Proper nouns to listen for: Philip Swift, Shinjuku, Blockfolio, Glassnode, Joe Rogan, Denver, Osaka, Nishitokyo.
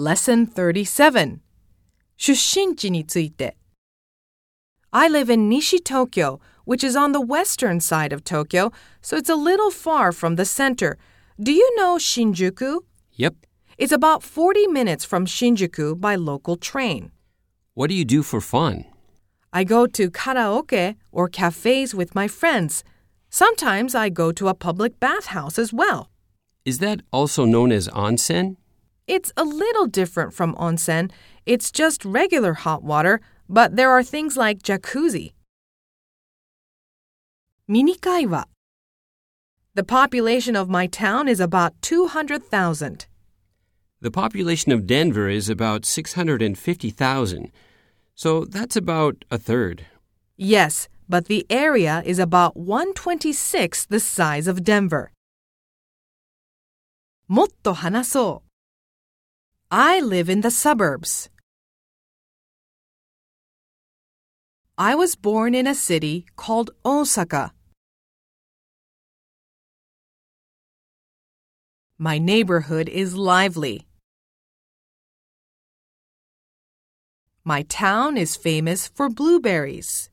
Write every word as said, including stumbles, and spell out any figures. Lesson thirty-seven 出身地について I live in Nishitokyo, which is on the western side of Tokyo, so it's a little far from the center. Do you know Shinjuku? Yep. It's about forty minutes from Shinjuku by local train. What do you do for fun? I go to karaoke or cafes with my friends. Sometimes I go to a public bathhouse as well.Is that also known as onsen? It's a little different from onsen. It's just regular hot water, but there are things like jacuzzi. Minikaiwa. The population of my town is about two hundred thousand. The population of Denver is about six hundred fifty thousand, so that's about a third. Yes, but the area is about one twenty-sixth the size of Denver.もっと話そう。I live in the suburbs. I was born in a city called Osaka. My neighborhood is lively. My town is famous for blueberries.